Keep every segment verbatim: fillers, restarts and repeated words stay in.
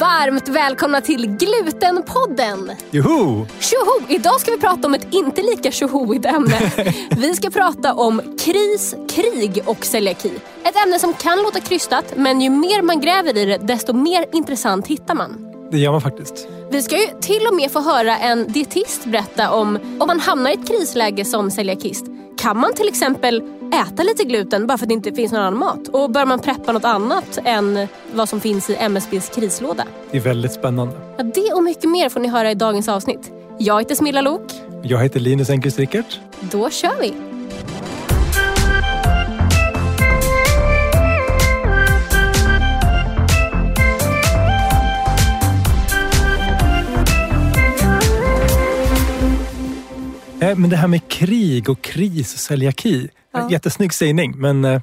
Varmt välkomna till Glutenpodden! Juhu! Tjoho! Idag ska vi prata om ett inte lika tjohoigt ämne. Vi ska prata om kris, krig och celiaki. Ett ämne som kan låta krystat, men ju mer man gräver i det, desto mer intressant hittar man. Det gör man faktiskt. Vi ska ju till och med få höra en dietist berätta om om man hamnar i ett krisläge som celiakist. Kan man till exempel äta lite gluten bara för att det inte finns någon annan mat? Och bör man preppa något annat än vad som finns i M S B:s krislåda? Det är väldigt spännande. Ja, det och mycket mer får ni höra i dagens avsnitt. Jag heter Smilla Lok. Jag heter Linus Enkvist. Då kör vi! Men det här med krig och kris och celiaki. Ja. Jättesnygg sägning, men eh,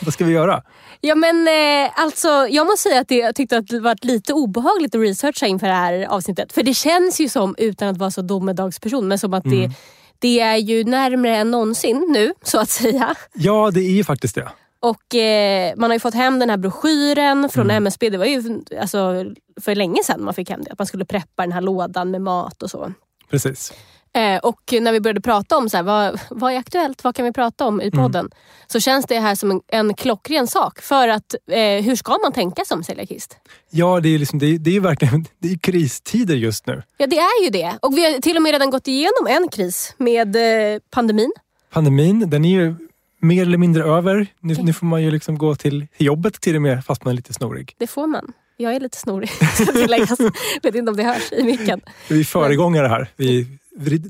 vad ska vi göra? Ja, men eh, alltså, jag måste säga att det, jag tyckte att det var lite obehagligt att researcha inför det här avsnittet. För det känns ju som, utan att vara så domedagsperson, men som att mm. det, det är ju närmare än någonsin nu, så att säga. Ja, det är ju faktiskt det. Och eh, man har ju fått hem den här broschyren från mm. M S B. Det var ju alltså, för länge sedan man fick hem det. Att man skulle preppa den här lådan med mat och så. Precis. Eh, och när vi började prata om så här, vad, vad är aktuellt, vad kan vi prata om i podden, mm. så känns det här som en, en klockren sak. För att eh, hur ska man tänka som celiakist? Ja, det är ju liksom, det är, det är verkligen det är kristider just nu. Ja, det är ju det. Och vi har till och med redan gått igenom en kris med eh, pandemin. Pandemin, den är ju mer eller mindre över. Nu, nu får man ju liksom gå till jobbet till och med fast man är lite snorig. Det får man. Jag är lite snorig. Jag vet inte om det hörs i micken. Vi föregångar det här. Vi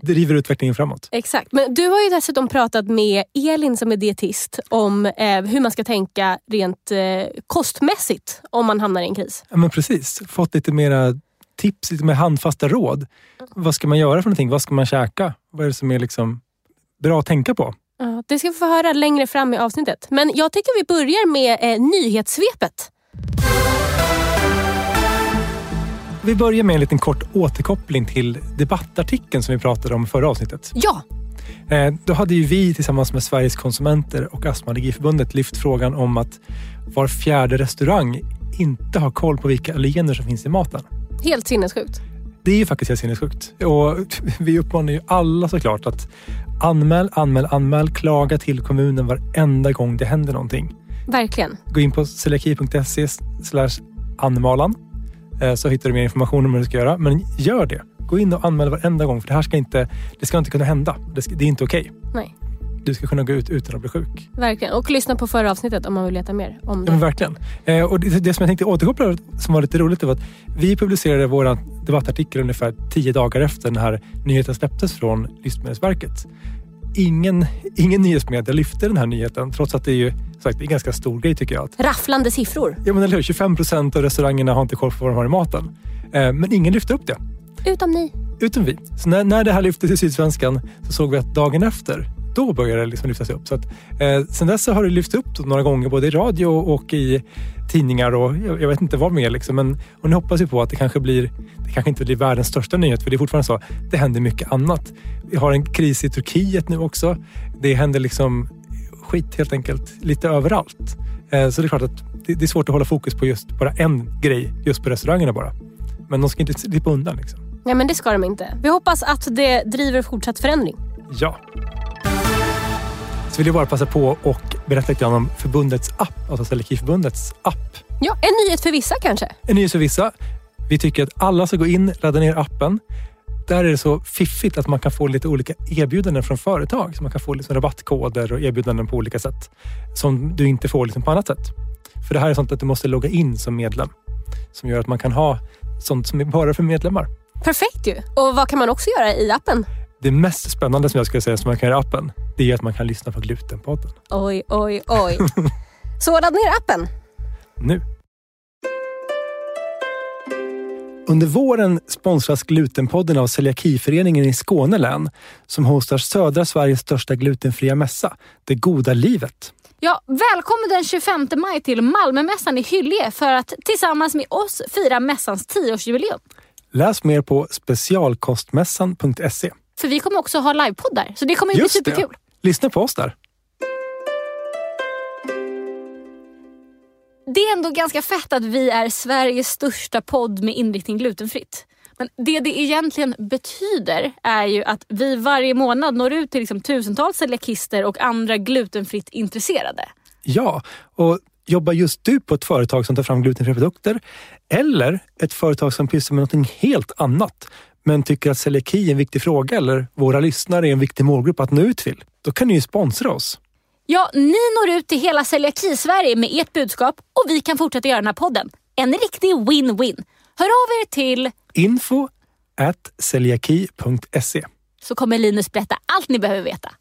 driver utvecklingen framåt. Exakt. Men du har ju dessutom pratat med Elin som är dietist om eh, hur man ska tänka rent eh, kostmässigt om man hamnar i en kris. Ja, men precis. Fått lite mera tips, lite mer handfasta råd. Mm. Vad ska man göra för någonting? Vad ska man käka? Vad är det som är liksom bra att tänka på? Ja, det ska vi få höra längre fram i avsnittet. Men jag tycker vi börjar med eh, nyhetssvepet. Vi börjar med en liten kort återkoppling till debattartikeln som vi pratade om förra avsnittet. Ja! Då hade ju vi tillsammans med Sveriges Konsumenter och Astma- och Allergiförbundet lyft frågan om att var fjärde restaurang inte har koll på vilka allergener som finns i maten. Helt sinnessjukt. Det är ju faktiskt helt sinnessjukt. Och vi uppmanar ju alla såklart att anmäl, anmäl, anmäl, klaga till kommunen varenda gång det händer någonting. Verkligen. Gå in på celiaki.se slash anmalan. Så hittar du mer information om hur du ska göra. Men gör det. Gå in och anmäl varenda gång. För det här ska inte, det ska inte kunna hända. Det, ska, det är inte okej. Nej. Du ska kunna gå ut utan att bli sjuk. Verkligen. Och lyssna på förra avsnittet om man vill leta mer om det. Ja, men verkligen. Eh, och det, det som jag tänkte återkoppla som var lite roligt var att vi publicerade våra debattartikel ungefär tio dagar efter den här nyheten släpptes från Livsmedelsverket. Ingen, ingen nyhetsmedia lyfter den här nyheten trots att det är ju sagt, det är en ganska stor grej tycker jag. Att, rafflande siffror. Ja men eller hur, tjugofem procent av restaurangerna har inte koll på vad de har i maten. Eh, men ingen lyfter upp det. Utom ni. Utom vi. Så när, när det här lyftes i Sydsvenskan så såg vi att dagen efter, då började det liksom lyftas upp. Så att, eh, sen dess så har det lyfts upp några gånger både i radio och i tidningar och jag, jag vet inte vad mer liksom. Men, och nu hoppas vi på att det kanske blir, det kanske inte blir världens största nyhet för det är fortfarande så, det händer mycket annat. Vi har en kris i Turkiet nu också. Det händer liksom skit helt enkelt lite överallt. Eh, så det är klart att det, det är svårt att hålla fokus på just bara en grej, just på restaurangerna bara. Men de ska inte slippa undan liksom. Nej men det ska de inte. Vi hoppas att det driver fortsatt förändring. Ja. Så vill jag bara passa på och berätta lite om förbundets app, alltså Celiakiförbundets app. Ja, en nyhet för vissa kanske. En nyhet för vissa. Vi tycker att alla ska gå in, ladda ner appen. Där är det så fiffigt att man kan få lite olika erbjudanden från företag. Så man kan få liksom rabattkoder och erbjudanden på olika sätt. Som du inte får liksom på annat sätt. För det här är sånt att du måste logga in som medlem. Som gör att man kan ha sånt som är bara för medlemmar. Perfekt ju. Och vad kan man också göra i appen? Det mest spännande som jag skulle säga som man kan göra i appen, det är att man kan lyssna på Glutenpodden. Oj, oj, oj. Så ladda ner appen. Nu. Under våren sponsras Glutenpodden av Celiakiföreningen i Skåne län som hostar södra Sveriges största glutenfria mässa, Det goda livet. Ja, välkommen den tjugofemte maj till Malmömässan i Hyllie för att tillsammans med oss fira mässans tioårsjubileum. Läs mer på specialkostmässan punkt se. För vi kommer också ha livepodd där, så det kommer ju bli superkul. Just det. Lyssna på oss där. det är ändå ganska fett att vi är Sveriges största podd med inriktning glutenfritt. Men det det egentligen betyder är ju att vi varje månad når ut till liksom tusentals celiakister och andra glutenfritt intresserade. Ja, och jobbar just du på ett företag som tar fram glutenfria produkter eller ett företag som pysslar med något helt annat men tycker att celiaki är en viktig fråga eller våra lyssnare är en viktig målgrupp att nå ut till, då kan ni ju sponsra oss. Ja, ni når ut till hela Celiaki-Sverige med ert budskap och vi kan fortsätta göra den här podden. En riktig win-win. Hör av er till info at celiaki punkt se så kommer Linus berätta allt ni behöver veta.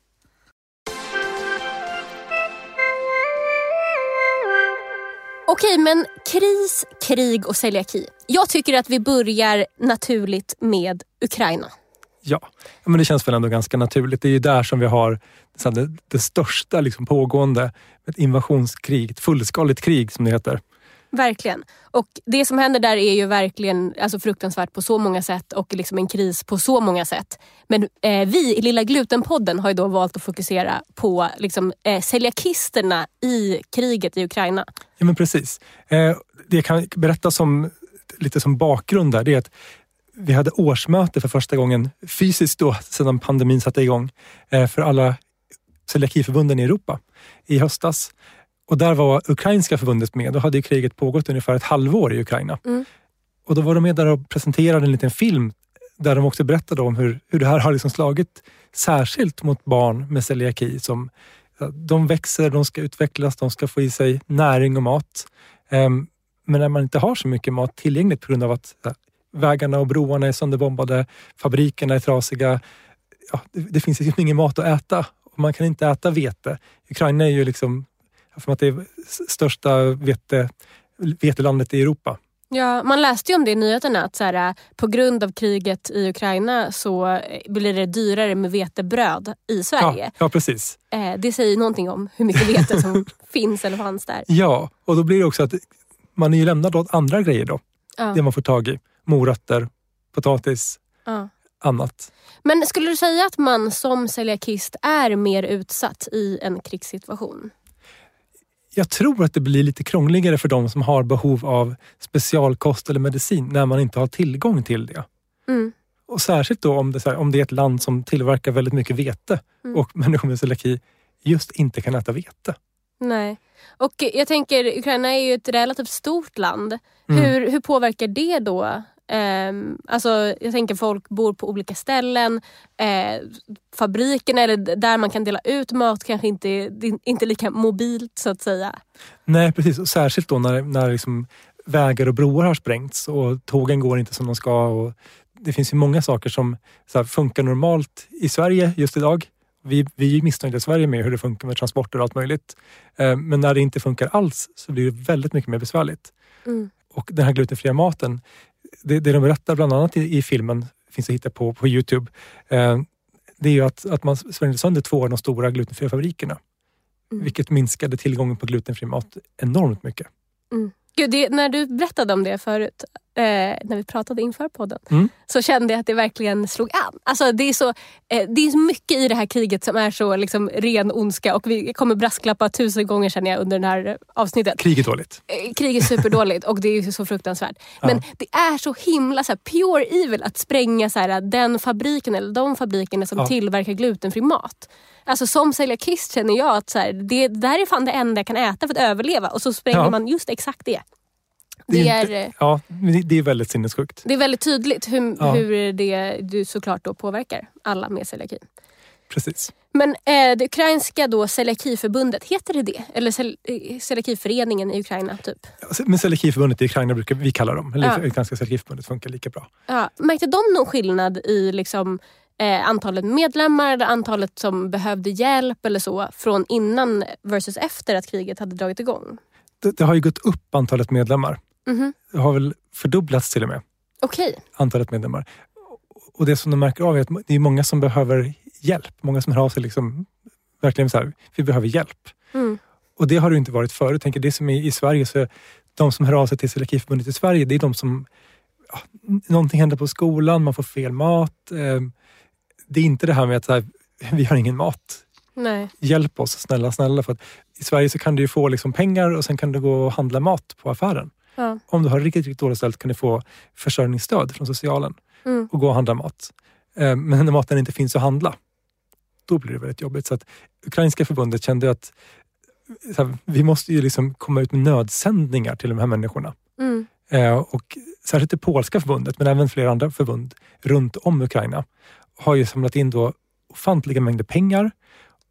Okej, men kris, krig och celiaki. Jag tycker att vi börjar naturligt med Ukraina. Ja, men det känns väl ändå ganska naturligt. Det är ju där som vi har det, det största liksom pågående ett invasionskrig, ett fullskaligt krig som det heter. Verkligen. Och det som händer där är ju verkligen alltså fruktansvärt på så många sätt och liksom en kris på så många sätt. Men eh, vi i Lilla Glutenpodden har ju då valt att fokusera på liksom, eh, celiakisterna i kriget i Ukraina. Ja, men precis. Eh, det jag kan berätta som, lite som bakgrund där, det är att vi hade årsmöte för första gången fysiskt då sedan pandemin satte igång eh, för alla Celiaki-förbunden i Europa i höstas. Och där var Ukrainska förbundet med. Då hade ju kriget pågått ungefär ett halvår i Ukraina. Mm. Och då var de med där och presenterade en liten film där de också berättade om hur, hur det här har liksom slagit särskilt mot barn med celiaki. Som, de växer, de ska utvecklas, de ska få i sig näring och mat. Um, men när man inte har så mycket mat tillgängligt på grund av att här, vägarna och broarna är sönderbombade, fabrikerna är trasiga. Ja, det, det finns liksom ingen mat att äta. Och man kan inte äta vete. Ukraina är ju liksom... för att det är största vete, vetelandet i Europa. Ja, man läste ju om det i nyheterna att så här, på grund av kriget i Ukraina så blir det dyrare med vetebröd i Sverige. Ja, ja precis. Eh, det säger någonting om hur mycket vete som finns eller fanns där. Ja, och då blir det också att man är ju lämnad åt andra grejer då. Ja. Det man får tag i. Morötter, potatis, ja. Annat. Men skulle du säga att man som celiakist är mer utsatt i en krigssituation? Jag tror att det blir lite krångligare för de som har behov av specialkost eller medicin när man inte har tillgång till det. Mm. Och särskilt då om det, så här, om det är ett land som tillverkar väldigt mycket vete mm. och människor med celiaki just inte kan äta vete. Nej. Och jag tänker, Ukraina är ju ett relativt stort land. Mm. Hur, hur påverkar det då? Um, alltså jag tänker folk bor på olika ställen, eh, fabrikerna eller där man kan dela ut mat kanske inte, inte lika mobilt så att säga. Nej precis, och särskilt då när, när liksom vägar och broar har sprängts och tågen går inte som de ska och det finns ju många saker som så här, funkar normalt i Sverige just idag. Vi, vi är missnöjda i Sverige med hur det funkar med transporter och allt möjligt, eh, men när det inte funkar alls så blir det väldigt mycket mer besvärligt. Mm. Och den här glutenfria maten, det, det de berättar bland annat i, i filmen, finns att hitta på, på YouTube, eh, det är ju att, att man sprängde sönder två av de stora glutenfria fabrikerna. Mm. Vilket minskade tillgången på glutenfri mat enormt mycket. Mm. Gud, det, när du berättade om det förut, eh, när vi pratade inför podden, mm. så kände jag att det verkligen slog an. Alltså det är så, eh, det är så mycket i det här kriget som är så liksom, ren ondska och vi kommer brasklappa tusen gånger känner jag under den här avsnittet. Krig är dåligt. Eh, krig är superdåligt och det är ju så fruktansvärt. Men ja. Det är så himla så här, pure evil att spränga så här, den fabriken eller de fabrikerna som ja. Tillverkar glutenfri mat. Alltså som celiakist känner jag att så här, det, det här är fan det enda jag kan äta för att överleva. Och så spränger ja. Man just exakt det. Det, det är, inte, ja, det är väldigt sinnessjukt. Det är väldigt tydligt hur, ja. Hur det du såklart då påverkar alla med celiaki. Precis. Men eh, det ukrainska då Celiakiförbundet, heter det det? Eller Celiakiföreningen i Ukraina typ? Ja, men Celiakiförbundet i Ukraina brukar vi kalla dem. Eller ja. Ukrainska Celiakiförbundet funkar lika bra. Ja. Märkte de någon skillnad i liksom... Eh, antalet medlemmar eller antalet som behövde hjälp eller så från innan versus efter att kriget hade dragit igång? Det, det har ju gått upp antalet medlemmar. Mm-hmm. Det har väl fördubblats till och med. Okej. Okay. Antalet medlemmar. Och det som de märker av är att det är många som behöver hjälp. Många som hör av sig liksom verkligen så här, vi behöver hjälp. Mm. Och det har det inte varit förut. Tänker det som är i Sverige så de som hör av sig till Celiakiförbundet i Sverige, det är de som ja, någonting händer på skolan, man får fel mat, eh, det är inte det här med att så här, vi har ingen mat. Nej. Hjälp oss, snälla, snälla. För att i Sverige så kan du ju få liksom pengar och sen kan du gå och handla mat på affären. Ja. Om du har riktigt, riktigt dåligt ställt kan du få försörjningsstöd från socialen mm. och gå och handla mat. Men när maten inte finns att handla, då blir det väldigt jobbigt. Så att Ukrainska förbundet kände att så här, vi måste ju liksom komma ut med nödsändningar till de här människorna. Mm. Och särskilt det polska förbundet, men även flera andra förbund runt om Ukraina har ju samlat in då ofantliga mängder pengar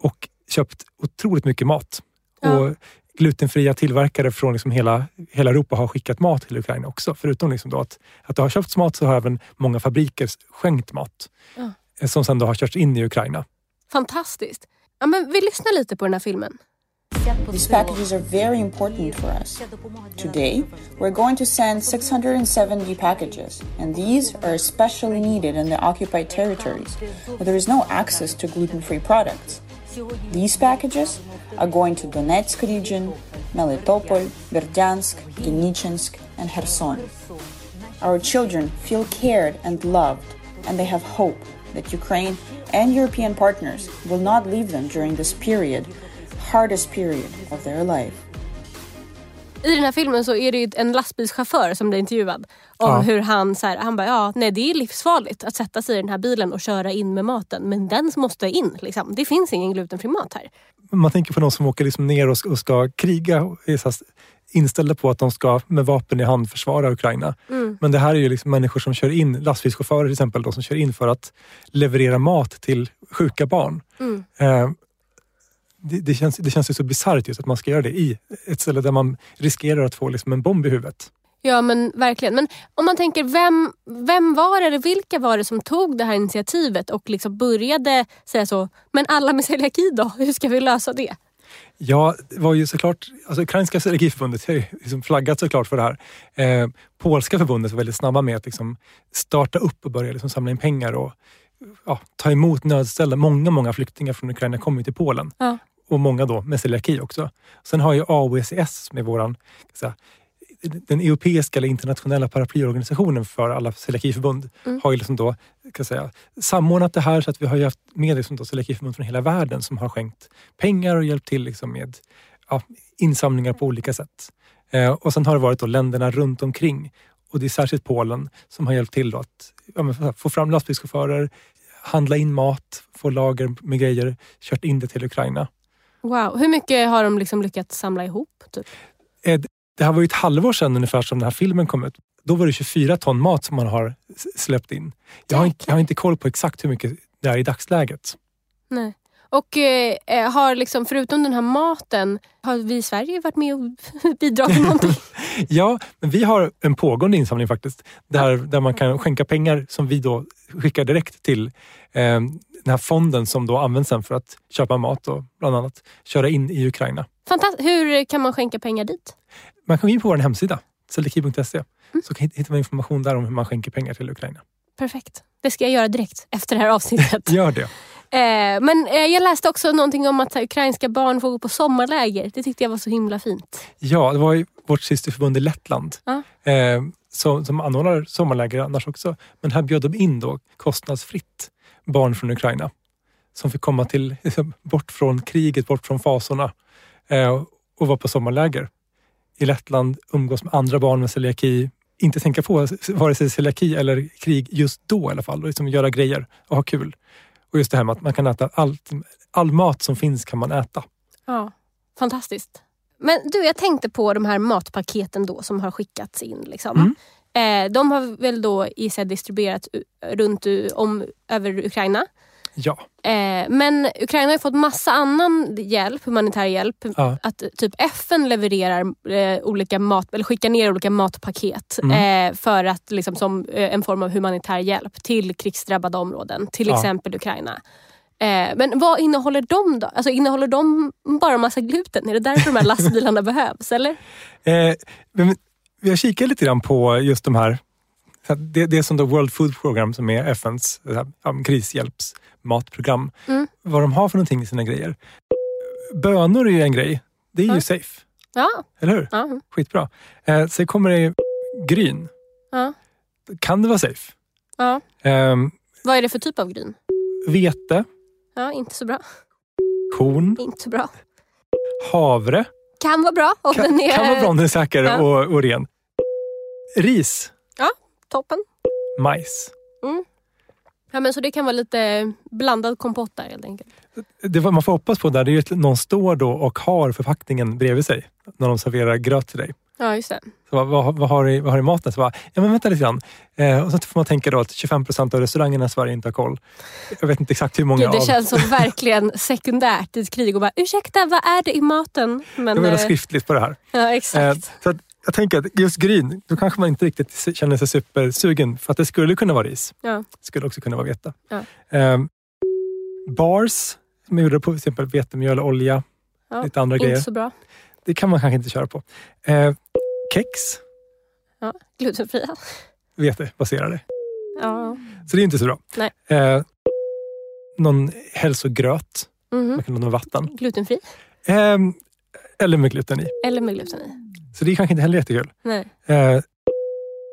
och köpt otroligt mycket mat. Ja. Och glutenfria tillverkare från liksom hela, hela Europa har skickat mat till Ukraina också. Förutom liksom då att, att det har köpts mat, så har även många fabriker skänkt mat. Ja. Som sedan då har körts in i Ukraina. Fantastiskt. Ja, men vi lyssnar lite på den här filmen. These packages are very important for us. Today, we're going to send six hundred seventy packages, and these are especially needed in the occupied territories, where there is no access to gluten-free products. These packages are going to Donetsk region, Melitopol, Berdiansk, Genichinsk, and Kherson. Our children feel cared and loved, and they have hope that Ukraine and European partners will not leave them during this period hardest period of their life. I den här filmen så är det ju en lastbilschaufför som blir intervjuad om ja. hur han så här, han bara ja, nej det är livsfarligt att sätta sig i den här bilen och köra in med maten, men den måste in liksom. Det finns ingen glutenfri mat här. Man tänker på någon som åker liksom ner och ska, och ska kriga och är så inställda på att de ska med vapen i hand försvara Ukraina. Mm. Men det här är ju liksom människor som kör in, lastbilschaufförer till exempel då, som kör in för att leverera mat till sjuka barn. Mm. Eh, Det, det, känns, det känns ju så bisarrt just att man ska göra det i ett ställe där man riskerar att få liksom en bomb i huvudet. Ja, men verkligen. Men om man tänker, vem, vem var det eller vilka var det som tog det här initiativet och liksom började säga så, men alla med celiaki då, hur ska vi lösa det? Ja, det var ju såklart, alltså Ukrainska Celiaki-förbundet har ju liksom flaggat såklart för det här. Eh, Polska förbundet var väldigt snabba med att liksom starta upp och börja liksom samla in pengar och ja, ta emot nödställda. Många, många flyktingar från Ukraina kommer till Polen. Ja. Och många då med celiaki också. Sen har ju A O C S med våran, säga, den europeiska eller internationella paraplyorganisationen för alla celiakiförbund mm. har ju liksom då, kan säga, samordnat det här så att vi har ju haft med liksom då celiakiförbund från hela världen som har skänkt pengar och hjälpt till liksom med ja, insamlingar på olika sätt. Eh, och sen har det varit då länderna runt omkring, och det är särskilt Polen som har hjälpt till då att ja, men, få fram lastbilschaufförer, handla in mat, få lager med grejer, kört in det till Ukraina. Wow, hur mycket har de liksom lyckats samla ihop? Typ? Det här var ju ett halvår sedan ungefär som den här filmen kom ut. Då var det tjugofyra ton mat som man har släppt in. Jag har, jag har inte koll på exakt hur mycket det är i dagsläget. Nej. Och eh, har liksom, förutom den här maten, har vi i Sverige varit med och bidragit till någonting? Ja, men vi har en pågående insamling faktiskt. Där, där man kan skänka pengar som vi då skickar direkt till eh, den här fonden som då används sen för att köpa mat och bland annat köra in i Ukraina. Fantastiskt. Hur kan man skänka pengar dit? Man kan gå in på vår hemsida, celiaki punkt se. Mm. Så hittar man information där om hur man skänker pengar till Ukraina. Perfekt. Det ska jag göra direkt efter det här avsnittet. Gör det. Eh, men eh, jag läste också någonting om att ukrainska barn får gå på sommarläger. Det tyckte jag var så himla fint. Ja, det var ju vårt systerförbund i Lettland ah. eh, som, som anordnar sommarläger annars också. Men här bjöd de in då kostnadsfritt barn från Ukraina som fick komma till, liksom, bort från kriget, bort från fasorna eh, och vara på sommarläger i Lettland, umgås med andra barn med celiaki, inte tänka på vare sig celiaki eller krig just då i alla fall, och liksom göra grejer och ha kul. Och just det här med att man kan äta allt, all mat som finns kan man äta. Ja, fantastiskt. Men du, jag tänkte på de här matpaketen då som har skickats in. Liksom. Mm. Eh, de har väl då i sig distribuerat runt om över Ukraina. Ja. Eh, men Ukraina har fått massa annan hjälp, humanitär hjälp. Ja. Att typ F N levererar eh, olika mat, eller skickar ner olika matpaket mm. eh, för att liksom som eh, en form av humanitär hjälp till krigsdrabbade områden, till ja. exempel Ukraina. Eh, men vad innehåller de då? Alltså innehåller de bara massa gluten? Är det därför de här lastbilarna behövs, eller? Eh, men jag kikar lite grann på just de här. Det, det som The World Food Program, som är F N:s krishjälpsmatprogram, mm. vad de har för någonting i sina grejer. Bönor är ju en grej. Det är ja. ju safe. Ja. Eller hur? Ja. Skitbra. Eh, sen kommer det ju gryn. Ja. Kan det vara safe? Ja. Eh, vad är det för typ av gryn? Vete. Ja, inte så bra. Korn. Inte bra. Havre. Kan vara bra om kan, den är... Kan vara bra om den är säker ja. och, och ren. Ris. Ja, toppen. Majs. Mm. Ja, men så det kan vara lite blandad kompott där helt enkelt. Det man får hoppas på där det är att någon står då och har förpackningen bredvid sig när de serverar gröt till dig. Ja, just det. Så vad, vad, vad, har, i, vad har i maten? Så bara, ja men vänta lite grann. Eh, och så får man tänka då att tjugofem procent av restaurangerna i Sverige inte har koll. Jag vet inte exakt hur många av... Det känns av... som verkligen sekundärt i ett krig och bara, ursäkta, vad är det i maten? Men, jag menar skriftligt på det här. Ja, exakt. Eh, så att, jag tänker att just gryn, då kanske man inte riktigt känner sig supersugen för att det skulle kunna vara ris. Ja. Det skulle också kunna vara vete. Ja. Eh, bars, som är gjorda på till exempel vetemjöl och olja. Ja, lite andra inte grejer. Inte så bra. Det kan man kanske inte köra på. Eh, kex. Ja, glutenfria. Vetebaserade. Ja. Så det är inte så bra. Nej. Eh, någon hälsogröt. Mm-hmm. Man kan ha någon vatten. Glutenfri. Eh, eller med gluten i. Eller med gluten i. Så det är kanske inte heller jättekul. Nej. Eh,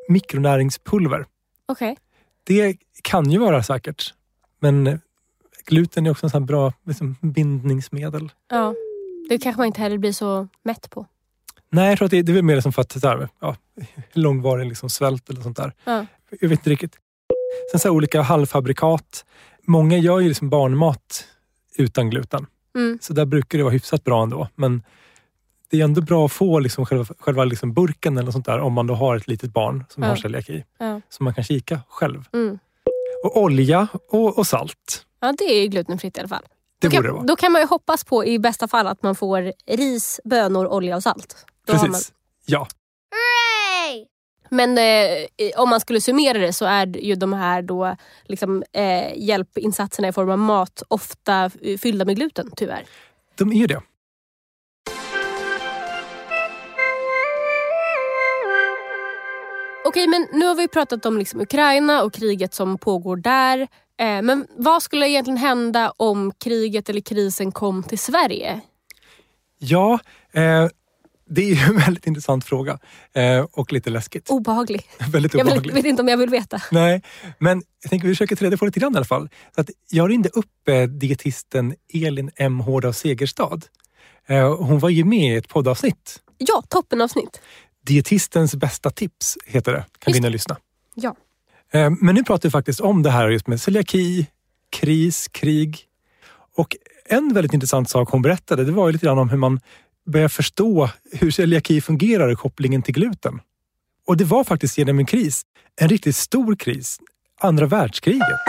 mikronäringspulver. Okej. Okay. Det kan ju vara säkert. Men gluten är också en sån bra liksom, bindningsmedel. Ja. Det kanske man inte heller blir så mätt på. Nej, jag tror att det, det är väl mer som för att så här, ja, långvarig liksom svält eller sånt där. Ja. Jag vet inte riktigt. Sen så här, olika halvfabrikat. Många gör ju liksom barnmat utan gluten. Mm. Så där brukar det vara hyfsat bra ändå. Men det är ändå bra att få liksom själva, själva liksom burken eller sånt där om man då har ett litet barn som ja. har celiaki i. Ja. Som man kan kika själv. Mm. Och olja och, och salt. Ja, det är ju glutenfritt i alla fall. Det då, kan, det vara. Då kan man ju hoppas på i bästa fall att man får ris, bönor, olja och salt. Då precis, man... ja. Hooray! Men eh, om man skulle summera det så är ju de här då, liksom, eh, hjälpinsatserna i form av mat ofta fyllda med gluten, tyvärr. De är ju det. Okej, men nu har vi pratat om liksom Ukraina och kriget som pågår där. Men vad skulle egentligen hända om kriget eller krisen kom till Sverige? Ja, eh, det är ju en väldigt intressant fråga. Eh, och lite läskigt. Obehaglig. Väldigt obehaglig. Jag vet inte om jag vill veta. Nej, men jag tänker vi försöker ta reda på lite grann i alla fall. Så att jag ringde upp eh, dietisten Elin M. Hård av Segerstad. Eh, hon var ju med i ett poddavsnitt. Ja, toppenavsnitt. Dietistens bästa tips heter det. Kan vi nu lyssna? Ja. Men nu pratar vi faktiskt om det här just med celiaki, kris, krig. Och en väldigt intressant sak hon berättade, det var ju lite grann om hur man börjar förstå hur celiaki fungerar och kopplingen till gluten. Och det var faktiskt genom en kris, en riktigt stor kris, andra världskriget.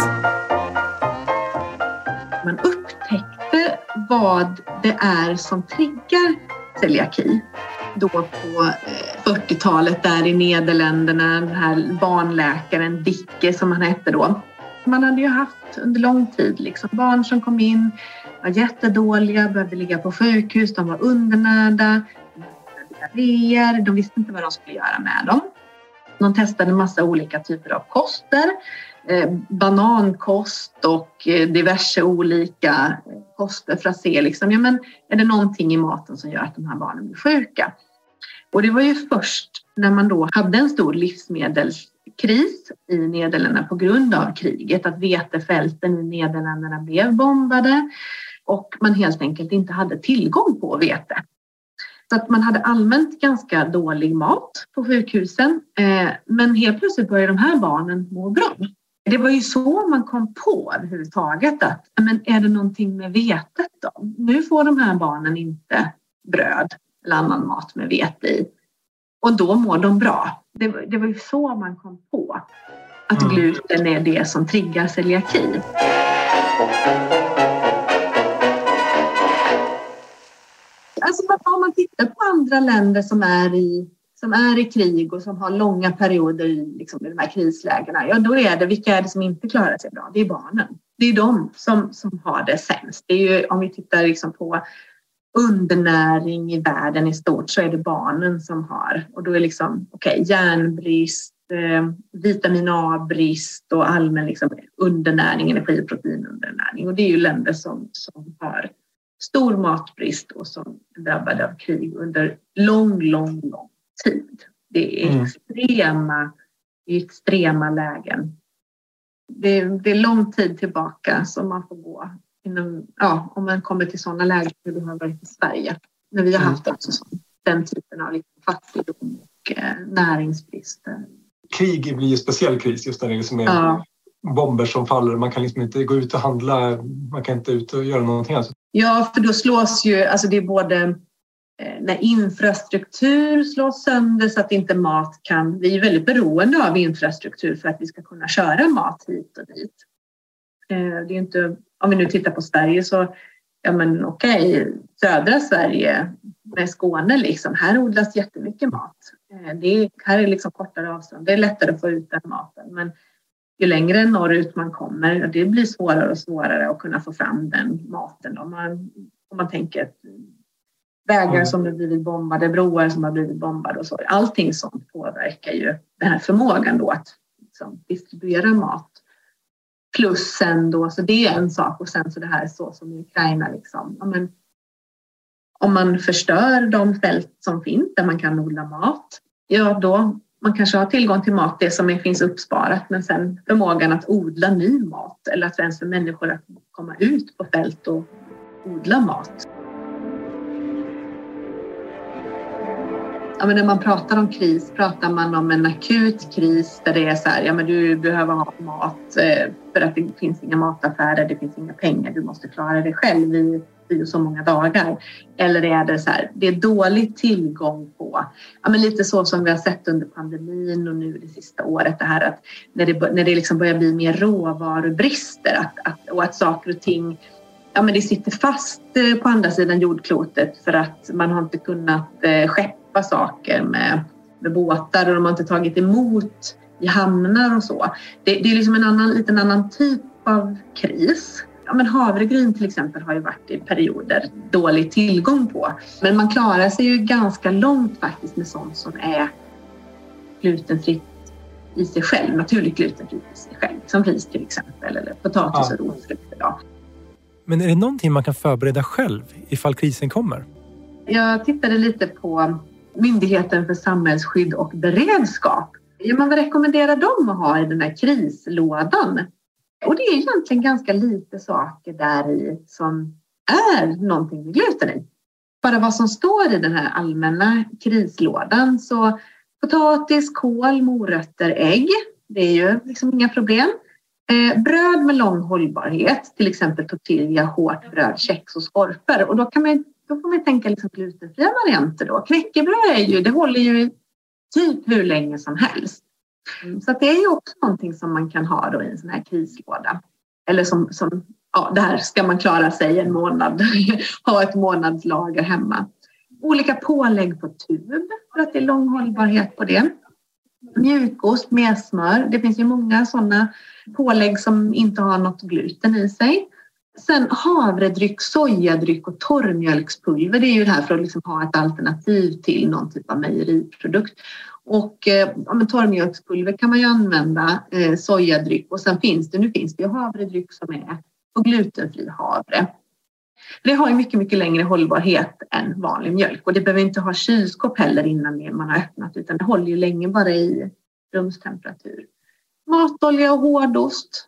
Man upptäckte vad det är som triggar celiaki. Då på fyrtiotalet där i Nederländerna, den här barnläkaren Dicke som han hette då. Man hade ju haft under lång tid liksom, barn som kom in, var jättedåliga, behövde ligga på sjukhus, de var undernärda, diarréer, de visste inte vad de skulle göra med dem. De testade en massa olika typer av koster, eh, banankost och eh, diverse olika koster för att se liksom, ja, men är det någonting i maten som gör att de här barnen blir sjuka? Och det var ju först när man då hade en stor livsmedelskris i Nederländerna på grund av kriget, att vetefälten i Nederländerna blev bombade och man helt enkelt inte hade tillgång på vete. Så att man hade allmänt ganska dålig mat på sjukhusen. Eh, men helt plötsligt började de här barnen må bra. Det var ju så man kom på överhuvudtaget att men är det någonting med vetet då? Nu får de här barnen inte bröd eller annan mat med vete i. Och då mår de bra. Det, det var ju så man kom på att mm. gluten är det som triggar celiaki. Alltså om man tittar på andra länder som är i, som är i krig och som har långa perioder i, liksom, i de här krislägena. Ja, då är det, vilka är det som inte klarar sig bra? Det är barnen. Det är de som, som har det sämst. Det är ju, om vi tittar liksom på undernäring i världen i stort så är det barnen som har. Och då är liksom, okej, okay, järnbrist, eh, vitamin A-brist och allmän liksom, undernäring, energi, protein, undernäring. Och det är ju länder som, som har stor matbrist och som drabbade av krig under lång, lång, lång tid. Det är mm. extrema, extrema lägen. Det är, det är lång tid tillbaka som man får gå inom, ja, om man kommer till sådana lägen som det har varit i Sverige. När vi har haft mm. också den typen av liksom fattigdom och eh, näringsbrist. Krig blir ju speciell kris just där det som är ja. bomber som faller. Man kan liksom inte gå ut och handla, man kan inte ut och göra någonting. Alltså. Ja, för då slås ju, alltså det är både... när infrastruktur slås sönder så att inte mat kan... Vi är väldigt beroende av infrastruktur för att vi ska kunna köra mat hit och dit. Det är inte, om vi nu tittar på Sverige så... Ja men okej, okay, södra Sverige med Skåne liksom. Här odlas jättemycket mat. Det är, här är liksom kortare avstånd. Det är lättare att få ut den maten. Men ju längre norrut man kommer, det blir svårare och svårare att kunna få fram den maten. Om man, om man tänker... Att, vägar som har blivit bombade, broar som har blivit bombade och så. Allting sånt påverkar ju den här förmågan då att liksom distribuera mat. Plus sen då, så det är en sak. Och sen så det här så som i Ukraina liksom. Ja, men, om man förstör de fält som finns där man kan odla mat. Ja då, man kanske har tillgång till mat, det som finns uppsparat. Men sen förmågan att odla ny mat. Eller att ens för människor att komma ut på fält och odla mat. Ja, men när man pratar om kris pratar man om en akut kris där det är så här, ja men du behöver ha mat för att det finns inga mataffärer, det finns inga pengar, du måste klara dig själv i, i så många dagar. Eller är det så här, det är dålig tillgång på, ja men lite så som vi har sett under pandemin och nu det sista året det här att när det, när det liksom börjar bli mer råvarubrister att, att, och att saker och ting, ja men det sitter fast på andra sidan jordklotet för att man har inte kunnat skeppa saker med, med båtar och de har inte tagit emot i hamnar och så. Det, det är liksom en annan, lite en annan typ av kris. Ja, men havregryn till exempel har ju varit i perioder dålig tillgång på. Men man klarar sig ju ganska långt faktiskt med sånt som är glutenfritt i sig själv, naturligt glutenfritt i sig själv, som ris till exempel eller potatis och rotfrukter. Ja. Men är det någonting man kan förbereda själv ifall krisen kommer? Jag tittade lite på Myndigheten för samhällsskydd och beredskap. Ja, man rekommenderar dem att ha i den här krislådan. Och det är egentligen ganska lite saker där i som är någonting med gluten i. Bara vad som står i den här allmänna krislådan. Så potatis, kål, morötter, ägg. Det är ju liksom inga problem. Eh, bröd med lång hållbarhet. Till exempel tortilla, hårt bröd, kex och skorpor. Och då kan man Då får vi tänka liksom glutenfria varianter då. Knäckebröd är ju, det håller ju typ hur länge som helst. Mm. Så att det är ju också någonting som man kan ha då i en sån här krislåda. Eller som, som ja, det här ska man klara sig en månad. Ha ett månadslager hemma. Olika pålägg på tub för att det är lång hållbarhet på det. Mjukost med smör. Det finns ju många sådana pålägg som inte har något gluten i sig. Sen havredryck, sojadryck och torrmjölkspulver. Det är ju det här för att liksom ha ett alternativ till någon typ av mejeriprodukt. Och eh, torrmjölkspulver kan man ju använda, eh, sojadryck. Och sen finns det, nu finns det ju havredryck som är på glutenfri havre. Det har ju mycket, mycket längre hållbarhet än vanlig mjölk. Och det behöver inte ha kylskåp heller innan man har öppnat. Utan det håller ju länge bara i rumstemperatur. Matolja och hårdost.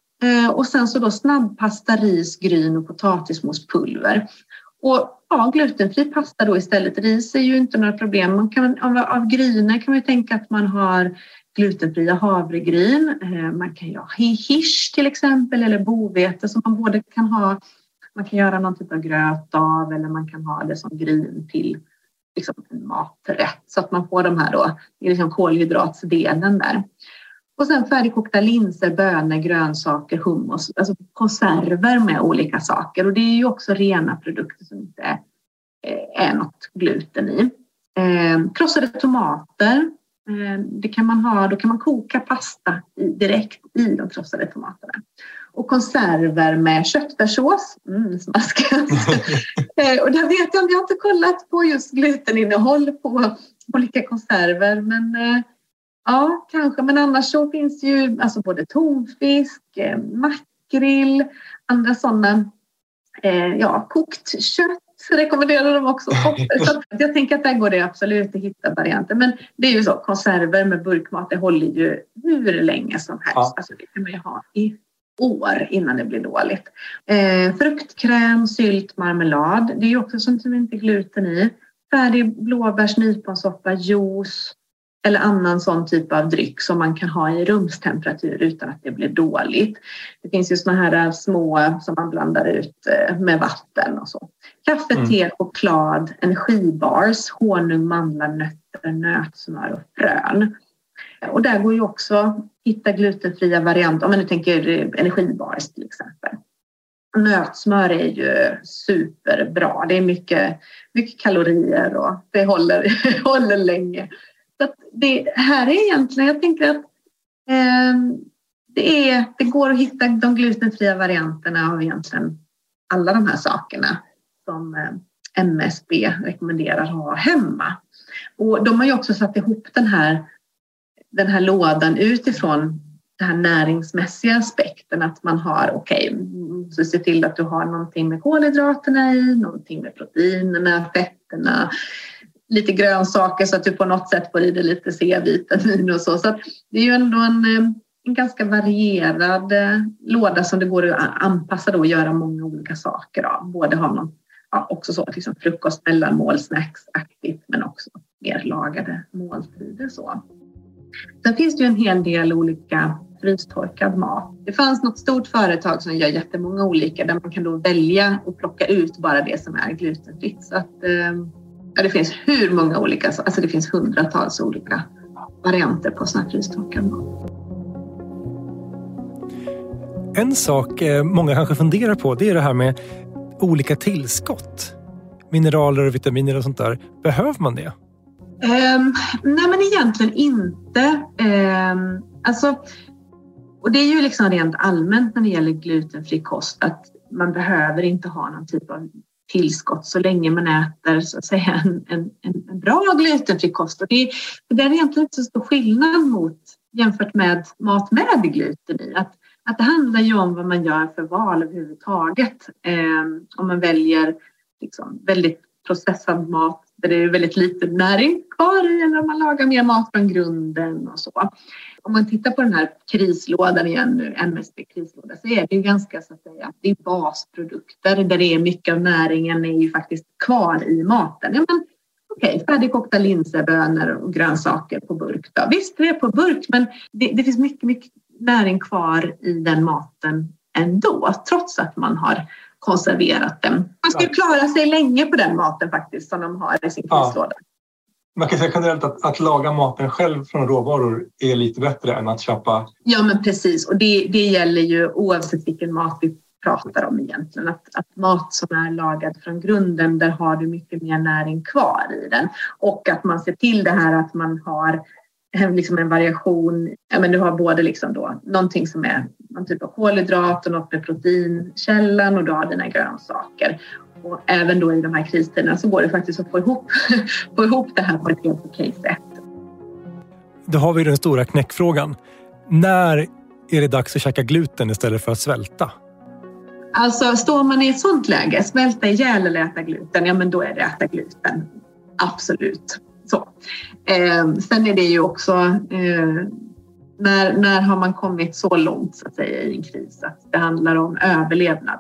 Och sen så då snabbpasta, ris, gryn och potatismospulver. Och ja, glutenfri pasta då istället. Ris är ju inte några problem. Man kan, av, av gryner kan man ju tänka att man har glutenfria havregryn. Man kan ju ha hirs till exempel eller bovete som man både kan ha. Man kan göra någon typ av gröt av eller man kan ha det som gryn till liksom en maträtt. Så att man får de här då, liksom kolhydratsdelen där. Och sen färdigkokta linser, bönor, grönsaker, hummus. Alltså konserver med olika saker. Och det är ju också rena produkter som inte är något gluten i. Eh, krossade tomater. Eh, det kan man ha, då kan man koka pasta i, direkt i de krossade tomaterna. Och konserver med köttfärssås. Mm, smaskat. eh, och där vet jag, jag har inte kollat på just gluteninnehåll på olika konserver. Men... Eh, Ja, kanske. Men annars så finns ju alltså både tonfisk, makrill, andra sådana. Eh, ja, kokt kött rekommenderar de också. Så jag tänker att där går det absolut att hitta varianter. Men det är ju så, konserver med burkmat, det håller ju hur länge som helst. Ja. Alltså det kan man ju ha i år innan det blir dåligt. Eh, fruktkräm, sylt, marmelad. Det är ju också sånt som inte är gluten i. Färdig blåbärs, nyponsoppa, juice eller annan sån typ av dryck som man kan ha i rumstemperatur utan att det blir dåligt. Det finns ju såna här små som man blandar ut med vatten och så. Kaffe, mm. te, choklad, energibars, honung, mandlar, nötter, nötsmör och frön. Och där går ju också att hitta glutenfria varianter, om man nu tänker energibars till exempel. Nötsmör är ju superbra. Det är mycket, mycket kalorier och det håller, håller länge. Så att det här är egentligen, jag tänker att eh, det, är, det går att hitta de glutenfria varianterna av egentligen alla de här sakerna som eh, M S B rekommenderar att ha hemma. Och de har ju också satt ihop den här, den här lådan utifrån den här näringsmässiga aspekten, att man har, okej, okay, så se till att du har någonting med kolhydraterna i, någonting med proteinerna, fetterna, lite grönsaker så att du på något sätt får i dig lite C-vitamin och så. Så att det är ju ändå en, en ganska varierad låda som det går att anpassa då och göra många olika saker av. Både ha någon, ja, också så, liksom frukost, mellanmål, snacksaktigt, men också mer lagade måltider så. Sen finns det ju en hel del olika frystorkad mat. Det fanns något stort företag som gör jättemånga olika där man kan då välja och plocka ut bara det som är glutenfritt. Så att, ja, det finns hur många olika, alltså det finns hundratals olika varianter på såna här frystorkad mat. En sak många kanske funderar på, det är det här med olika tillskott. Mineraler och vitaminer och sånt där. Behöver man det? Um, nej men egentligen inte. Um, alltså, och det är ju liksom rent allmänt när det gäller glutenfri kost att man behöver inte ha någon typ av tillskott så länge man äter så att säga, en, en, en bra glutenfri kost. Och det, det är egentligen inte så stor skillnad mot, jämfört med mat med gluten i. Att, att det handlar ju om vad man gör för val överhuvudtaget. Um, om man väljer liksom, väldigt processad mat där det är väldigt lite näring kvar i, eller om man lagar mer mat från grunden och så. Om man tittar på den här krislådan igen nu, M S B-krislådan, så är det ju ganska så att säga, det är basprodukter där det är mycket av näringen är ju faktiskt kvar i maten. Ja men okej, okay, färdigkokta linsebönor och grönsaker på burk då. Visst, det är på burk, men det, det finns mycket, mycket näring kvar i den maten ändå, trots att man har konserverat den. Man ska klara sig länge på den maten faktiskt som de har i sin krislåda. Ja. Man kan säga generellt att, att laga maten själv från råvaror är lite bättre än att köpa. Ja men precis, och det, det gäller ju oavsett vilken mat vi pratar om egentligen. Att, att mat som är lagad från grunden, där har du mycket mer näring kvar i den. Och att man ser till det här att man har liksom en variation. Ja, men du har både liksom då, någonting som är någon typ av kolhydrat och något med proteinkällan, och du har dina grönsaker. Och även då i de här kristiderna så går det faktiskt att få ihop, få ihop det här på ett helt okej sätt. Då har vi den stora knäckfrågan. När är det dags att käka gluten istället för att svälta? Alltså står man i ett sånt läge, svälta ihjäl eller äta gluten, ja men då är det äta gluten. Absolut. Så. Eh, sen är det ju också, eh, när, när har man kommit så långt så att säga, i en kris att det handlar om överlevnad.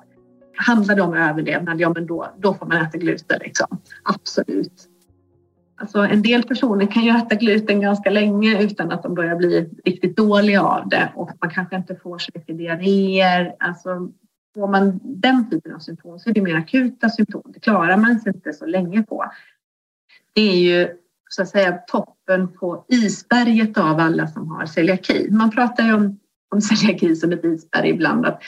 Handlar det om överlevnad, ja men då, då får man äta gluten liksom. Absolut. Alltså, en del personer kan ju äta gluten ganska länge utan att de börjar bli riktigt dåliga av det. Och man kanske inte får så mycket diarréer. Alltså, får man den typen av symptom så är det mer akuta symptom. Det klarar man sig inte så länge på. Det är ju så att säga toppen på isberget av alla som har celiaki. Man pratar ju om, om celiaki som ett isberg ibland. Att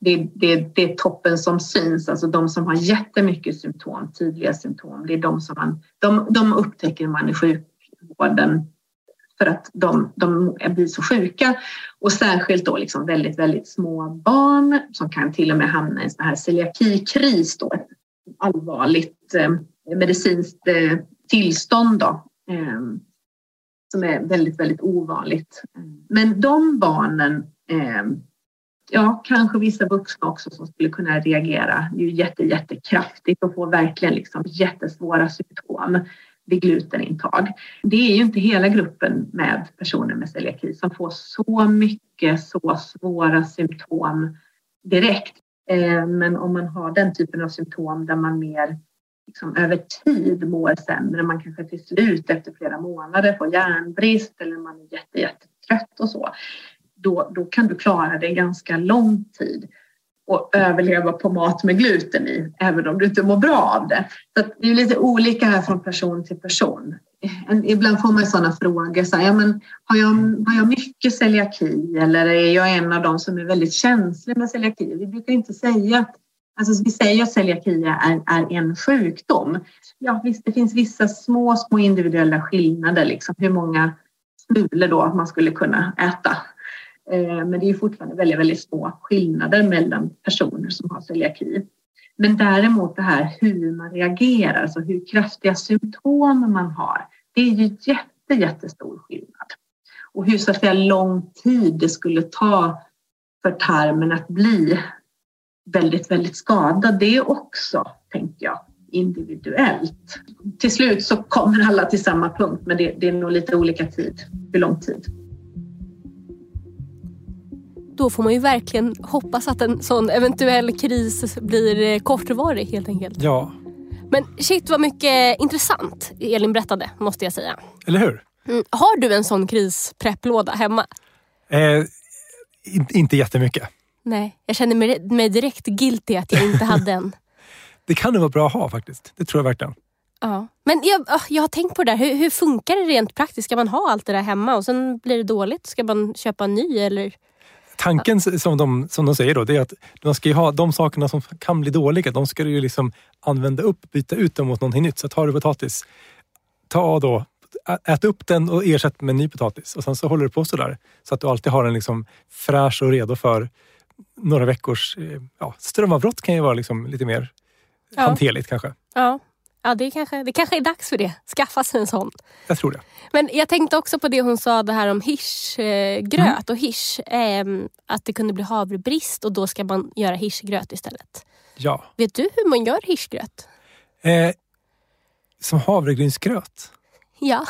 det, det, det är toppen som syns. Alltså de som har jättemycket symptom, tydliga symptom. Det är de som man, de, de upptäcker man i sjukvården för att de, de blir så sjuka. Och särskilt då liksom väldigt, väldigt små barn som kan till och med hamna i en sån här celiaki-kris då. Allvarligt eh, medicinskt eh, tillstånd då, eh, som är väldigt, väldigt ovanligt. Men de barnen, eh, ja kanske vissa vuxna också som skulle kunna reagera, det är ju jätte, jättekraftigt och får verkligen liksom jättesvåra symptom. vid glutenintag. Det är ju inte hela gruppen med personer med celiaki som får så mycket så svåra symptom direkt. Men om man har den typen av symptom där man mer liksom över tid mår sämre, man kanske till slut efter flera månader får järnbrist eller man är jätte, jättetrött och så, då, då kan du klara det ganska lång tid och överleva på mat med gluten i, även om du inte mår bra av det. Så det är lite olika här från person till person. Ibland får man sådana frågor, så här, ja, men har, jag, har jag mycket celiaki eller är jag en av dem som är väldigt känslig med celiaki? Vi brukar inte säga att, alltså vi säger att celiaki är, är en sjukdom. Ja visst, det finns vissa små, små individuella skillnader, liksom hur många smulor då man skulle kunna äta. Men det är fortfarande väldigt, väldigt små skillnader mellan personer som har celiaki. Men däremot det här hur man reagerar, alltså hur kraftiga symptom man har. Det är ju jätte, jättestor skillnad. Och hur så att säga, lång tid det skulle ta för tarmen att bli väldigt, väldigt skadad. Det är också, tänker jag, individuellt. Till slut så kommer alla till samma punkt, men det, det är nog lite olika tid, hur lång tid. Då får man ju verkligen hoppas att en sån eventuell kris blir kortvarig helt enkelt. Ja. Men shit vad mycket intressant Elin berättade, måste jag säga. Eller hur? Mm. Har du en sån krispräpplåda hemma? Eh, inte jättemycket. Nej, jag känner mig, mig direkt guilty att jag inte hade en. Det kan nog vara bra att ha faktiskt, det tror jag verkligen. Ja, men jag, jag har tänkt på det där. Hur, hur funkar det rent praktiskt? Ska man ha allt det där hemma och sen blir det dåligt? Ska man köpa en ny eller... Tanken som de, som de säger då, det är att man ska ju ha de sakerna som kan bli dåliga, de ska du ju liksom använda upp, byta ut dem mot någonting nytt. Så tar du potatis, ta då, ät upp den och ersätt med ny potatis. Och sen så håller du på sådär. Så att du alltid har den liksom fräsch och redo för några veckors, ja, strömavbrott kan ju vara liksom lite mer ja. hanterligt kanske. Ja. Ja, det kanske, det kanske är dags för det. Skaffa sig en sån. Jag tror det. Men jag tänkte också på det hon sa, det här om hirschgröt mm. och hirsch. Eh, att det kunde bli havrebrist och då ska man göra hirschgröt istället. Ja. Vet du hur man gör hirschgröt? Eh, som havregrynsgröt? Ja,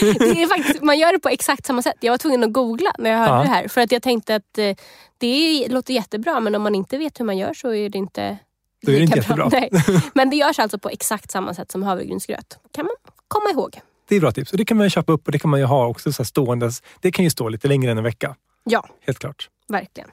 det är faktiskt, man gör det på exakt samma sätt. Jag var tvungen att googla när jag hörde ja. det här. För att jag tänkte att eh, det låter jättebra, men om man inte vet hur man gör så är det inte... Det är inte jättebra. Nej. Men det görs alltså på exakt samma sätt som havregrynsgröt. Kan man komma ihåg. Det är bra tips. Och det kan man ju köpa upp och det kan man ju ha också så här ståendes. Det kan ju stå lite längre än en vecka. Ja. Helt klart. Verkligen.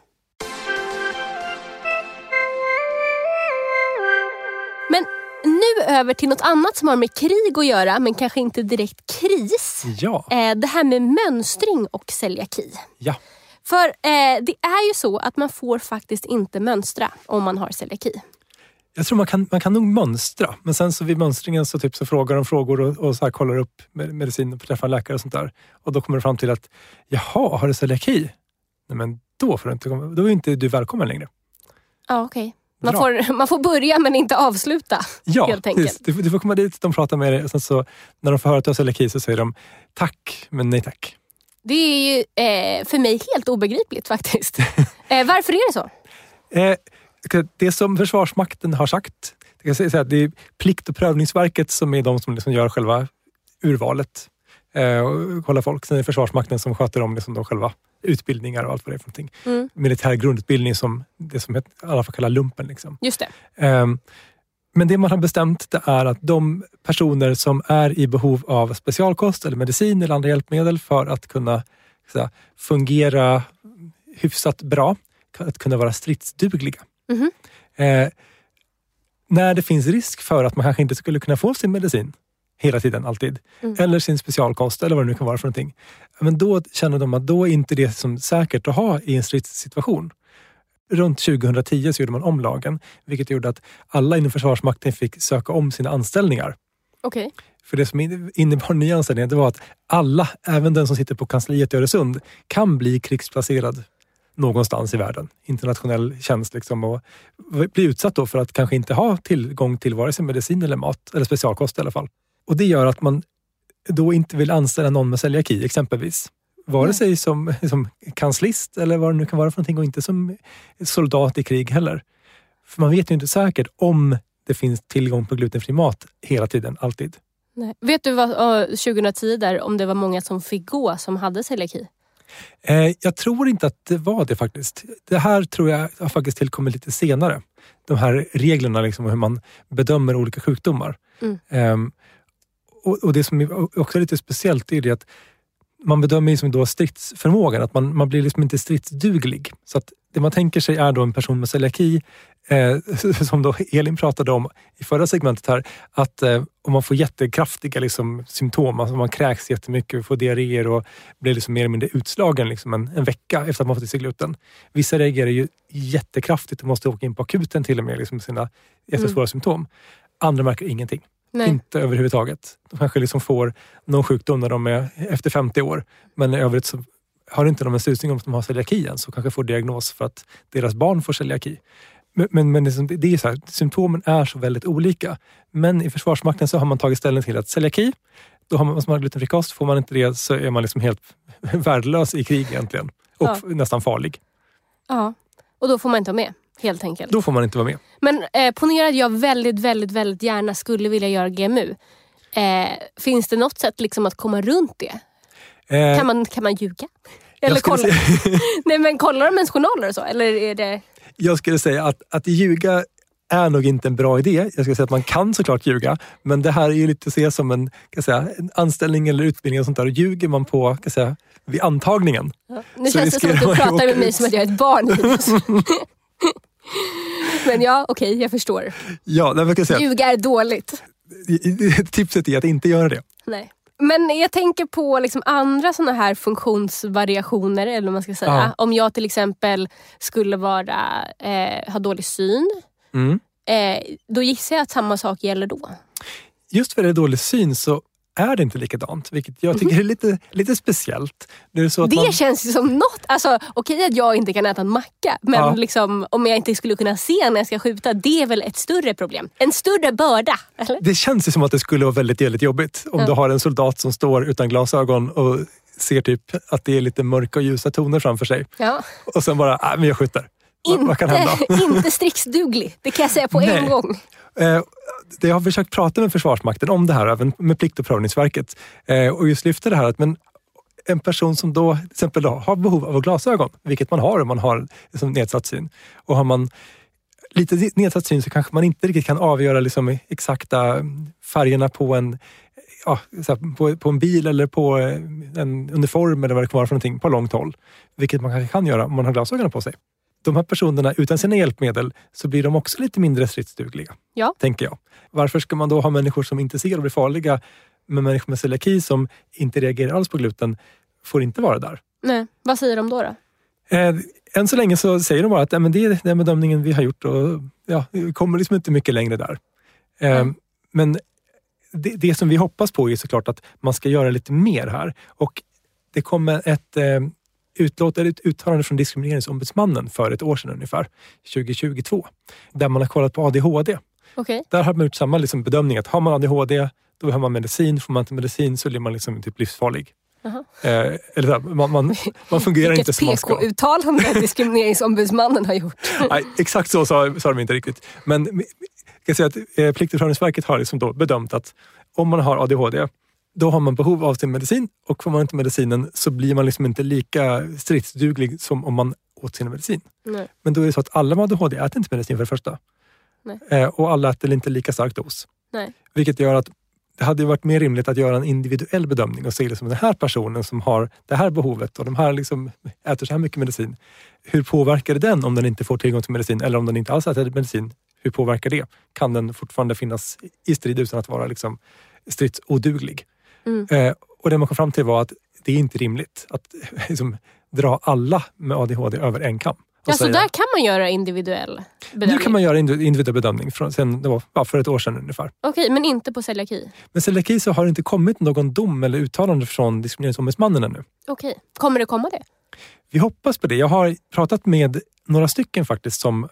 Men nu över till något annat som har med krig att göra, men kanske inte direkt kris. Ja. Det här med mönstring och celiaki. Ja. För det är ju så att man får faktiskt inte mönstra om man har celiaki. Jag tror man kan, man kan nog mönstra. Men sen så vid mönstringen så, typ så frågar de frågor och, och så här kollar upp medicin och träffar en läkare och sånt där. Och då kommer det fram till att, jaha, har du celiaki? Nej men då, får du inte, då är inte du välkommen längre. Ja, okej. Okay. Man får, man får börja men inte avsluta. Ja, helt enkelt. Du, du får komma dit, de pratar med dig. Och sen så när de får höra att du har celiaki så säger de tack, men nej tack. Det är ju eh, för mig helt obegripligt faktiskt. eh, varför är det så? Eh... Det som Försvarsmakten har sagt, det kan säga att det är Plikt- och prövningsverket som är de som liksom gör själva urvalet eh, och kollar folk. Sen är det Försvarsmakten som sköter om liksom de själva utbildningar och allt vad det är för någonting. Mm. Militär grundutbildning som det som heter, alla får kalla lumpen. Liksom. Just det. Eh, men det man har bestämt det är att de personer som är i behov av specialkost eller medicin eller andra hjälpmedel för att kunna säga, fungera hyfsat bra, att kunna vara stridsdugliga. Mm-hmm. Eh, när det finns risk för att man kanske inte skulle kunna få sin medicin hela tiden, alltid. Mm. Eller sin specialkost, eller vad det nu kan vara för någonting. Men då känner de att då är inte det som säkert att ha i en stridssituation. Runt tjugohundratio så gjorde man om lagen, vilket gjorde att alla inom Försvarsmakten fick söka om sina anställningar. Okej. Okay. För det som innebar nya anställningar, det var att alla, även den som sitter på kansliet i Öresund, kan bli krigsplacerad någonstans i världen. Internationell tjänst liksom och bli utsatt då för att kanske inte ha tillgång till vare sig medicin eller mat, eller specialkost i alla fall. Och det gör att man då inte vill anställa någon med celiaki exempelvis. Vare sig som, som kanslist eller vad det nu kan vara för någonting och inte som soldat i krig heller. För man vet ju inte säkert om det finns tillgång på glutenfri mat hela tiden, alltid. Nej. Vet du vad tjugohundratio där, om det var många som fick gå som hade celiaki? Eh, jag tror inte att det var det faktiskt. Det här tror jag har faktiskt tillkommit lite senare. De här reglerna liksom, hur man bedömer olika sjukdomar. Mm. Eh, och, och det som är också lite speciellt är det att man bedömer liksom då stridsförmågan. Att man, man blir liksom inte stridsduglig. Så att det man tänker sig är då en person med celiaki, eh, som då Elin pratade om i förra segmentet här, att eh, om man får jättekraftiga liksom, symptom, alltså man kräks jättemycket, får diarréer och blir liksom mer eller mindre utslagen liksom en, en vecka efter att man fått i sig gluten. Vissa reagerar ju jättekraftigt och måste åka in på akuten till och med liksom sina jättesvåra mm. symptom. Andra märker ingenting. Nej. Inte överhuvudtaget. De kanske liksom får någon sjukdom när de är efter femtio år. Men i övrigt så har inte de en susning om att de har celiaki än, så kanske får diagnos för att deras barn får celiaki. Men, men, men det, det är så här, symptomen är så väldigt olika. Men i Försvarsmakten så har man tagit ställning till att celiaki, då har man, man har glutenfri kost, får man inte det så är man liksom helt värdelös i krig egentligen. Och ja. nästan farlig. Ja, och då får man inte vara med. Helt enkelt. Då får man inte vara med. Men eh, ponerad jag väldigt, väldigt, väldigt gärna skulle vilja göra G M U. Eh, finns det något sätt liksom att komma runt det? Eh, kan, man, kan man ljuga? Eller kolla? Nej, men kollar de ens journaler och så? Eller är det... Jag skulle säga att, att ljuga är nog inte en bra idé. Jag skulle säga att man kan såklart ljuga. Men det här är ju lite att se som en, kan säga, en anställning eller utbildning och sånt där. Och ljuger man på, kan säga, vid antagningen. Ja. Nu känns det som att du pratar med mig som att jag är ett barn. Men ja, okej, okay, jag förstår. Ja, det kan jag säga. Ljuga är dåligt. Tipset är att inte göra det. Nej. Men jag tänker på liksom andra såna här funktionsvariationer, eller vad man ska säga. Aha. Om jag till exempel skulle vara, eh, ha dålig syn, mm. eh, då gissar jag att samma sak gäller då. Just för det är dålig syn så är det inte likadant, vilket jag tycker mm-hmm. är lite, lite speciellt. Det, är så att det man... känns ju som något, alltså okej att jag inte kan äta en macka, men ja. liksom, om jag inte skulle kunna se när jag ska skjuta, det är väl ett större problem. En större börda, eller? Det känns ju som att det skulle vara väldigt, väldigt jobbigt om ja. du har en soldat som står utan glasögon och ser typ att det är lite mörka och ljusa toner framför sig. Ja. Och sen bara, nej men jag skjuter. Inte, vad kan hända? Inte stridsduglig, det kan jag säga på nej. en gång. Eh, det jag har försökt prata med Försvarsmakten om det här, även med Plikt- och prövningsverket, eh, och just lyfter det här att men en person som då till exempel då, har behov av glasögon, vilket man har om man har liksom, nedsatt syn, och har man lite nedsatt syn så kanske man inte riktigt kan avgöra liksom, exakta färgerna på en, ja, så här, på, på en bil eller på en uniform eller vad det kan vara för någonting på långt håll, vilket man kanske kan göra om man har glasögonen på sig. De här personerna utan sina hjälpmedel så blir de också lite mindre stridsdugliga, ja. tänker jag. Varför ska man då ha människor som inte ser och blir farliga, men människor med celiaki som inte reagerar alls på gluten får inte vara där? Nej, vad säger de då då? Eh, än så länge så säger de bara att äh, men det är den bedömningen vi har gjort och ja, vi kommer liksom inte mycket längre där. Eh, mm. Men det, det som vi hoppas på är såklart att man ska göra lite mer här. Och det kommer ett... Eh, utlåtande ett uttalande från diskrimineringsombudsmannen för ett år sedan ungefär, tjugohundratjugotvå, där man har kollat på A D H D. Okay. Där har man gjort samma liksom bedömning att har man A D H D, då har man medicin, får man inte medicin så blir man liksom typ livsfarlig. Uh-huh. Eh, eller där, man, man, man fungerar inte som man ska. Vilket P K-uttalande diskrimineringsombudsmannen har gjort. Nej, exakt så sa, sa de inte riktigt. Men jag kan säga att eh, Plikt- och prövningsverket har liksom då bedömt att om man har A D H D, då har man behov av sin medicin, och får man inte medicinen så blir man liksom inte lika stridsduglig som om man åt sin medicin. Nej. Men då är det så att alla med A D H D äter inte medicin för det första. Nej. Eh, och alla äter inte lika stark dos. Nej. Vilket gör att det hade varit mer rimligt att göra en individuell bedömning och se liksom den här personen som har det här behovet och de här liksom äter så här mycket medicin. Hur påverkar det den om den inte får tillgång till medicin, eller om den inte alls äter medicin? Hur påverkar det? Kan den fortfarande finnas i strid utan att vara liksom stridsoduglig? Mm. Eh, och det man kom fram till var att det är inte rimligt att liksom, dra alla med A D H D över en kam. Ja, så där kan man göra individuell bedömning? Nu kan man göra individuell bedömning från, sen, det var, för ett år sedan ungefär. Okej, okay, men inte på celiaki? Men celiaki så har det inte kommit någon dom eller uttalande från diskrimineringsombudsmannen ännu. Okej, okay. Kommer det komma det? Vi hoppas på det. Jag har pratat med några stycken faktiskt som...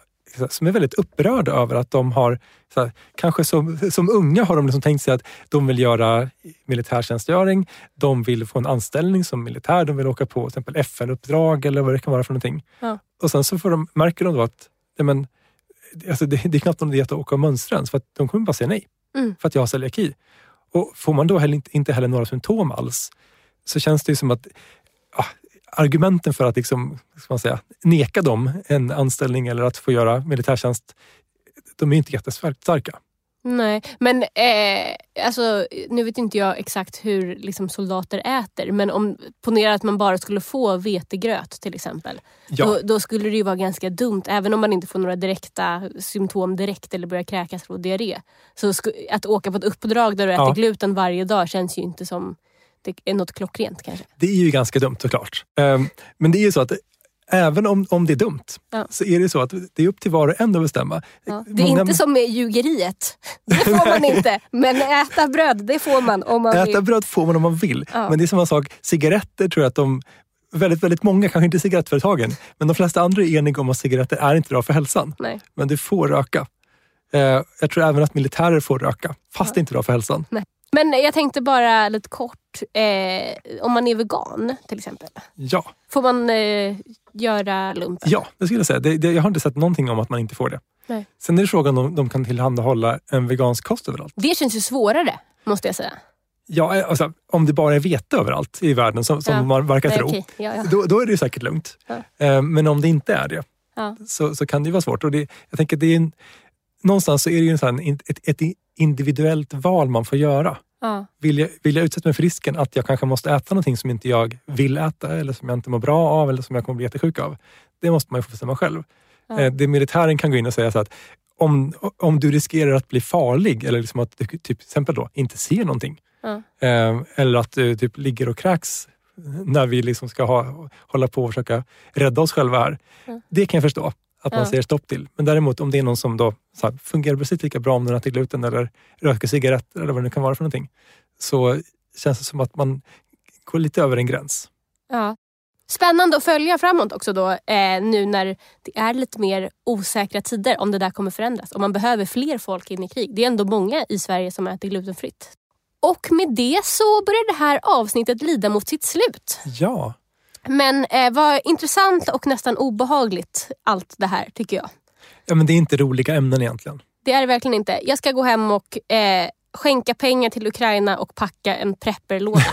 som är väldigt upprörda över att de har så här, kanske som, som unga har de liksom tänkt sig att de vill göra militärtjänstgöring, de vill få en anställning som militär, de vill åka på till exempel F N-uppdrag eller vad det kan vara för någonting. Ja. Och sen så får de, märker de då att ja, men, alltså det, det är knappt någon idé att åka och mönstra ens, för att de kommer bara säga nej. Mm. För att jag har celiaki. Och får man då heller, inte heller några symptom alls, så känns det ju som att ja, argumenten för att liksom, ska man säga, neka dem en anställning eller att få göra militärtjänst, de är inte jättestarka. Nej, men eh, alltså, nu vet inte jag exakt hur liksom, soldater äter, men om ponera att man bara skulle få vetegröt till exempel, ja. då, då skulle det ju vara ganska dumt, även om man inte får några direkta symptom direkt eller börjar kräkas från diarré. Så sku, att åka på ett uppdrag där du äter ja. gluten varje dag känns ju inte som det är något klockrent kanske. Det är ju ganska dumt såklart. Um, men det är ju så att även om, om det är dumt ja. så är det så att det är upp till var och en att bestämma. Ja. Det är Många... inte som med ljugeriet. Det får man inte. Men äta bröd, det får man om man äta vill. Äta bröd får man om man vill. Ja. Men det är samma sak. Cigaretter tror jag att de... Väldigt, väldigt många, kanske inte cigarettföretagen. Men de flesta andra är eniga om att cigaretter är inte bra för hälsan. Nej. Men du får röka. Eh, jag tror även att militärer får röka. Fast ja. det är inte bra för hälsan. Nej. Men jag tänkte bara lite kort. Eh, om man är vegan till exempel. Ja. Får man... Eh, göra lumpen. Ja, det skulle jag säga. Det, det, jag har inte sett någonting om att man inte får det. Nej. Sen är det frågan om de kan tillhandahålla en vegansk kost överallt. Det känns ju svårare, måste jag säga. Ja, alltså, om det bara är vete överallt i världen som, som ja. man verkar Nej, tro, okay. ja, ja. Då, då är det ju säkert lugnt. Ja. Men om det inte är det ja. så, så kan det ju vara svårt. Och det, jag tänker att det är en, någonstans så är det ju en sån, ett, ett individuellt val man får göra. Ja. Vill, jag, vill jag utsätta mig för risken att jag kanske måste äta någonting som inte jag vill äta eller som jag inte mår bra av eller som jag kommer bli jättesjuk av, det måste man ju få bestämma själv. Ja. Det militären kan gå in och säga så att om, om du riskerar att bli farlig eller liksom att du typ, till exempel då, inte ser någonting ja. eller att du typ, ligger och kräks när vi liksom ska ha, hålla på och försöka rädda oss själva här, ja. det kan jag förstå att man ja. säger stopp till. Men däremot om det är någon som då så här, fungerar precis lika bra om den äter gluten eller röker cigaretter eller vad det nu kan vara för någonting, så känns det som att man går lite över en gräns. Ja. Spännande att följa framåt också då eh, nu när det är lite mer osäkra tider om det där kommer förändras. Om man behöver fler folk in i krig. Det är ändå många i Sverige som äter glutenfritt. Och med det så börjar det här avsnittet lida mot sitt slut. Ja. Men eh, vad intressant och nästan obehagligt allt det här tycker jag. Ja, men det är inte roliga ämnen egentligen. Det är det verkligen inte. Jag ska gå hem och eh, skänka pengar till Ukraina och packa en prepperlåda.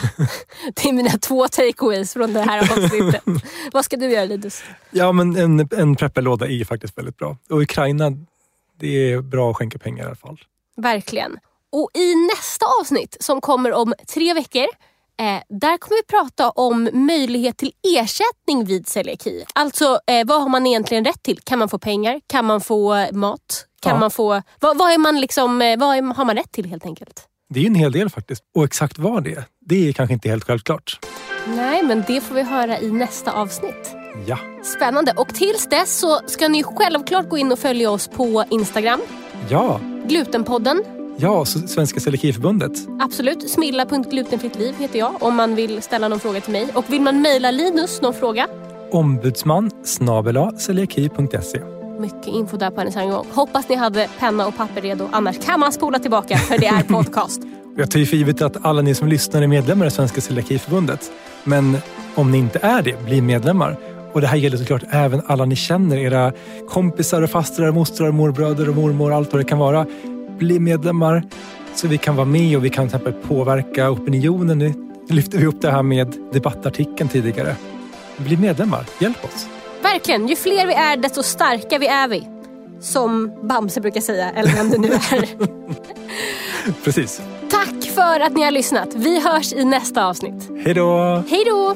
Det är mina två takeaways från det här avsnittet. Vad ska du göra, Lidus? Ja, men en, en prepperlåda är ju faktiskt väldigt bra. Och Ukraina, det är bra att skänka pengar i alla fall. Verkligen. Och i nästa avsnitt som kommer om tre veckor... Eh, där kommer vi prata om möjlighet till ersättning vid celiaki. Alltså, eh, vad har man egentligen rätt till? Kan man få pengar? Kan man få mat? Kan ja. man få... Vad, vad, är man liksom, vad är, har man rätt till helt enkelt? Det är ju en hel del faktiskt. Och exakt vad det är, det är kanske inte helt självklart. Nej, men det får vi höra i nästa avsnitt. Ja. Spännande. Och tills dess så ska ni självklart gå in och följa oss på Instagram. Ja. Glutenpodden. Ja, Svenska Celiaki-förbundet. Absolut, smilla punkt glutenfrittliv heter jag om man vill ställa någon fråga till mig. Och vill man mejla Linus någon fråga? ombudsman snabel-a celiaki punkt se. Mycket info där på hennes en gång. Hoppas ni hade penna och papper redo, annars kan man spola tillbaka för det är podcast. Jag tar ju för givet att alla ni som lyssnar är medlemmar i Svenska Celiaki-förbundet. Men om ni inte är det, bli medlemmar. Och det här gäller såklart även alla ni känner, era kompisar och fastrar, mostrar, morbröder och mormor, allt vad det kan vara. Bli medlemmar så vi kan vara med och vi kan till exempel påverka opinionen. Nu lyfter vi upp det här med debattartikeln tidigare. Bli medlemmar, hjälp oss. Verkligen, ju fler vi är desto starka vi är vi. Som Bamse brukar säga, eller vem det nu är. Precis. Tack för att ni har lyssnat. Vi hörs i nästa avsnitt. Hej då! Hej då!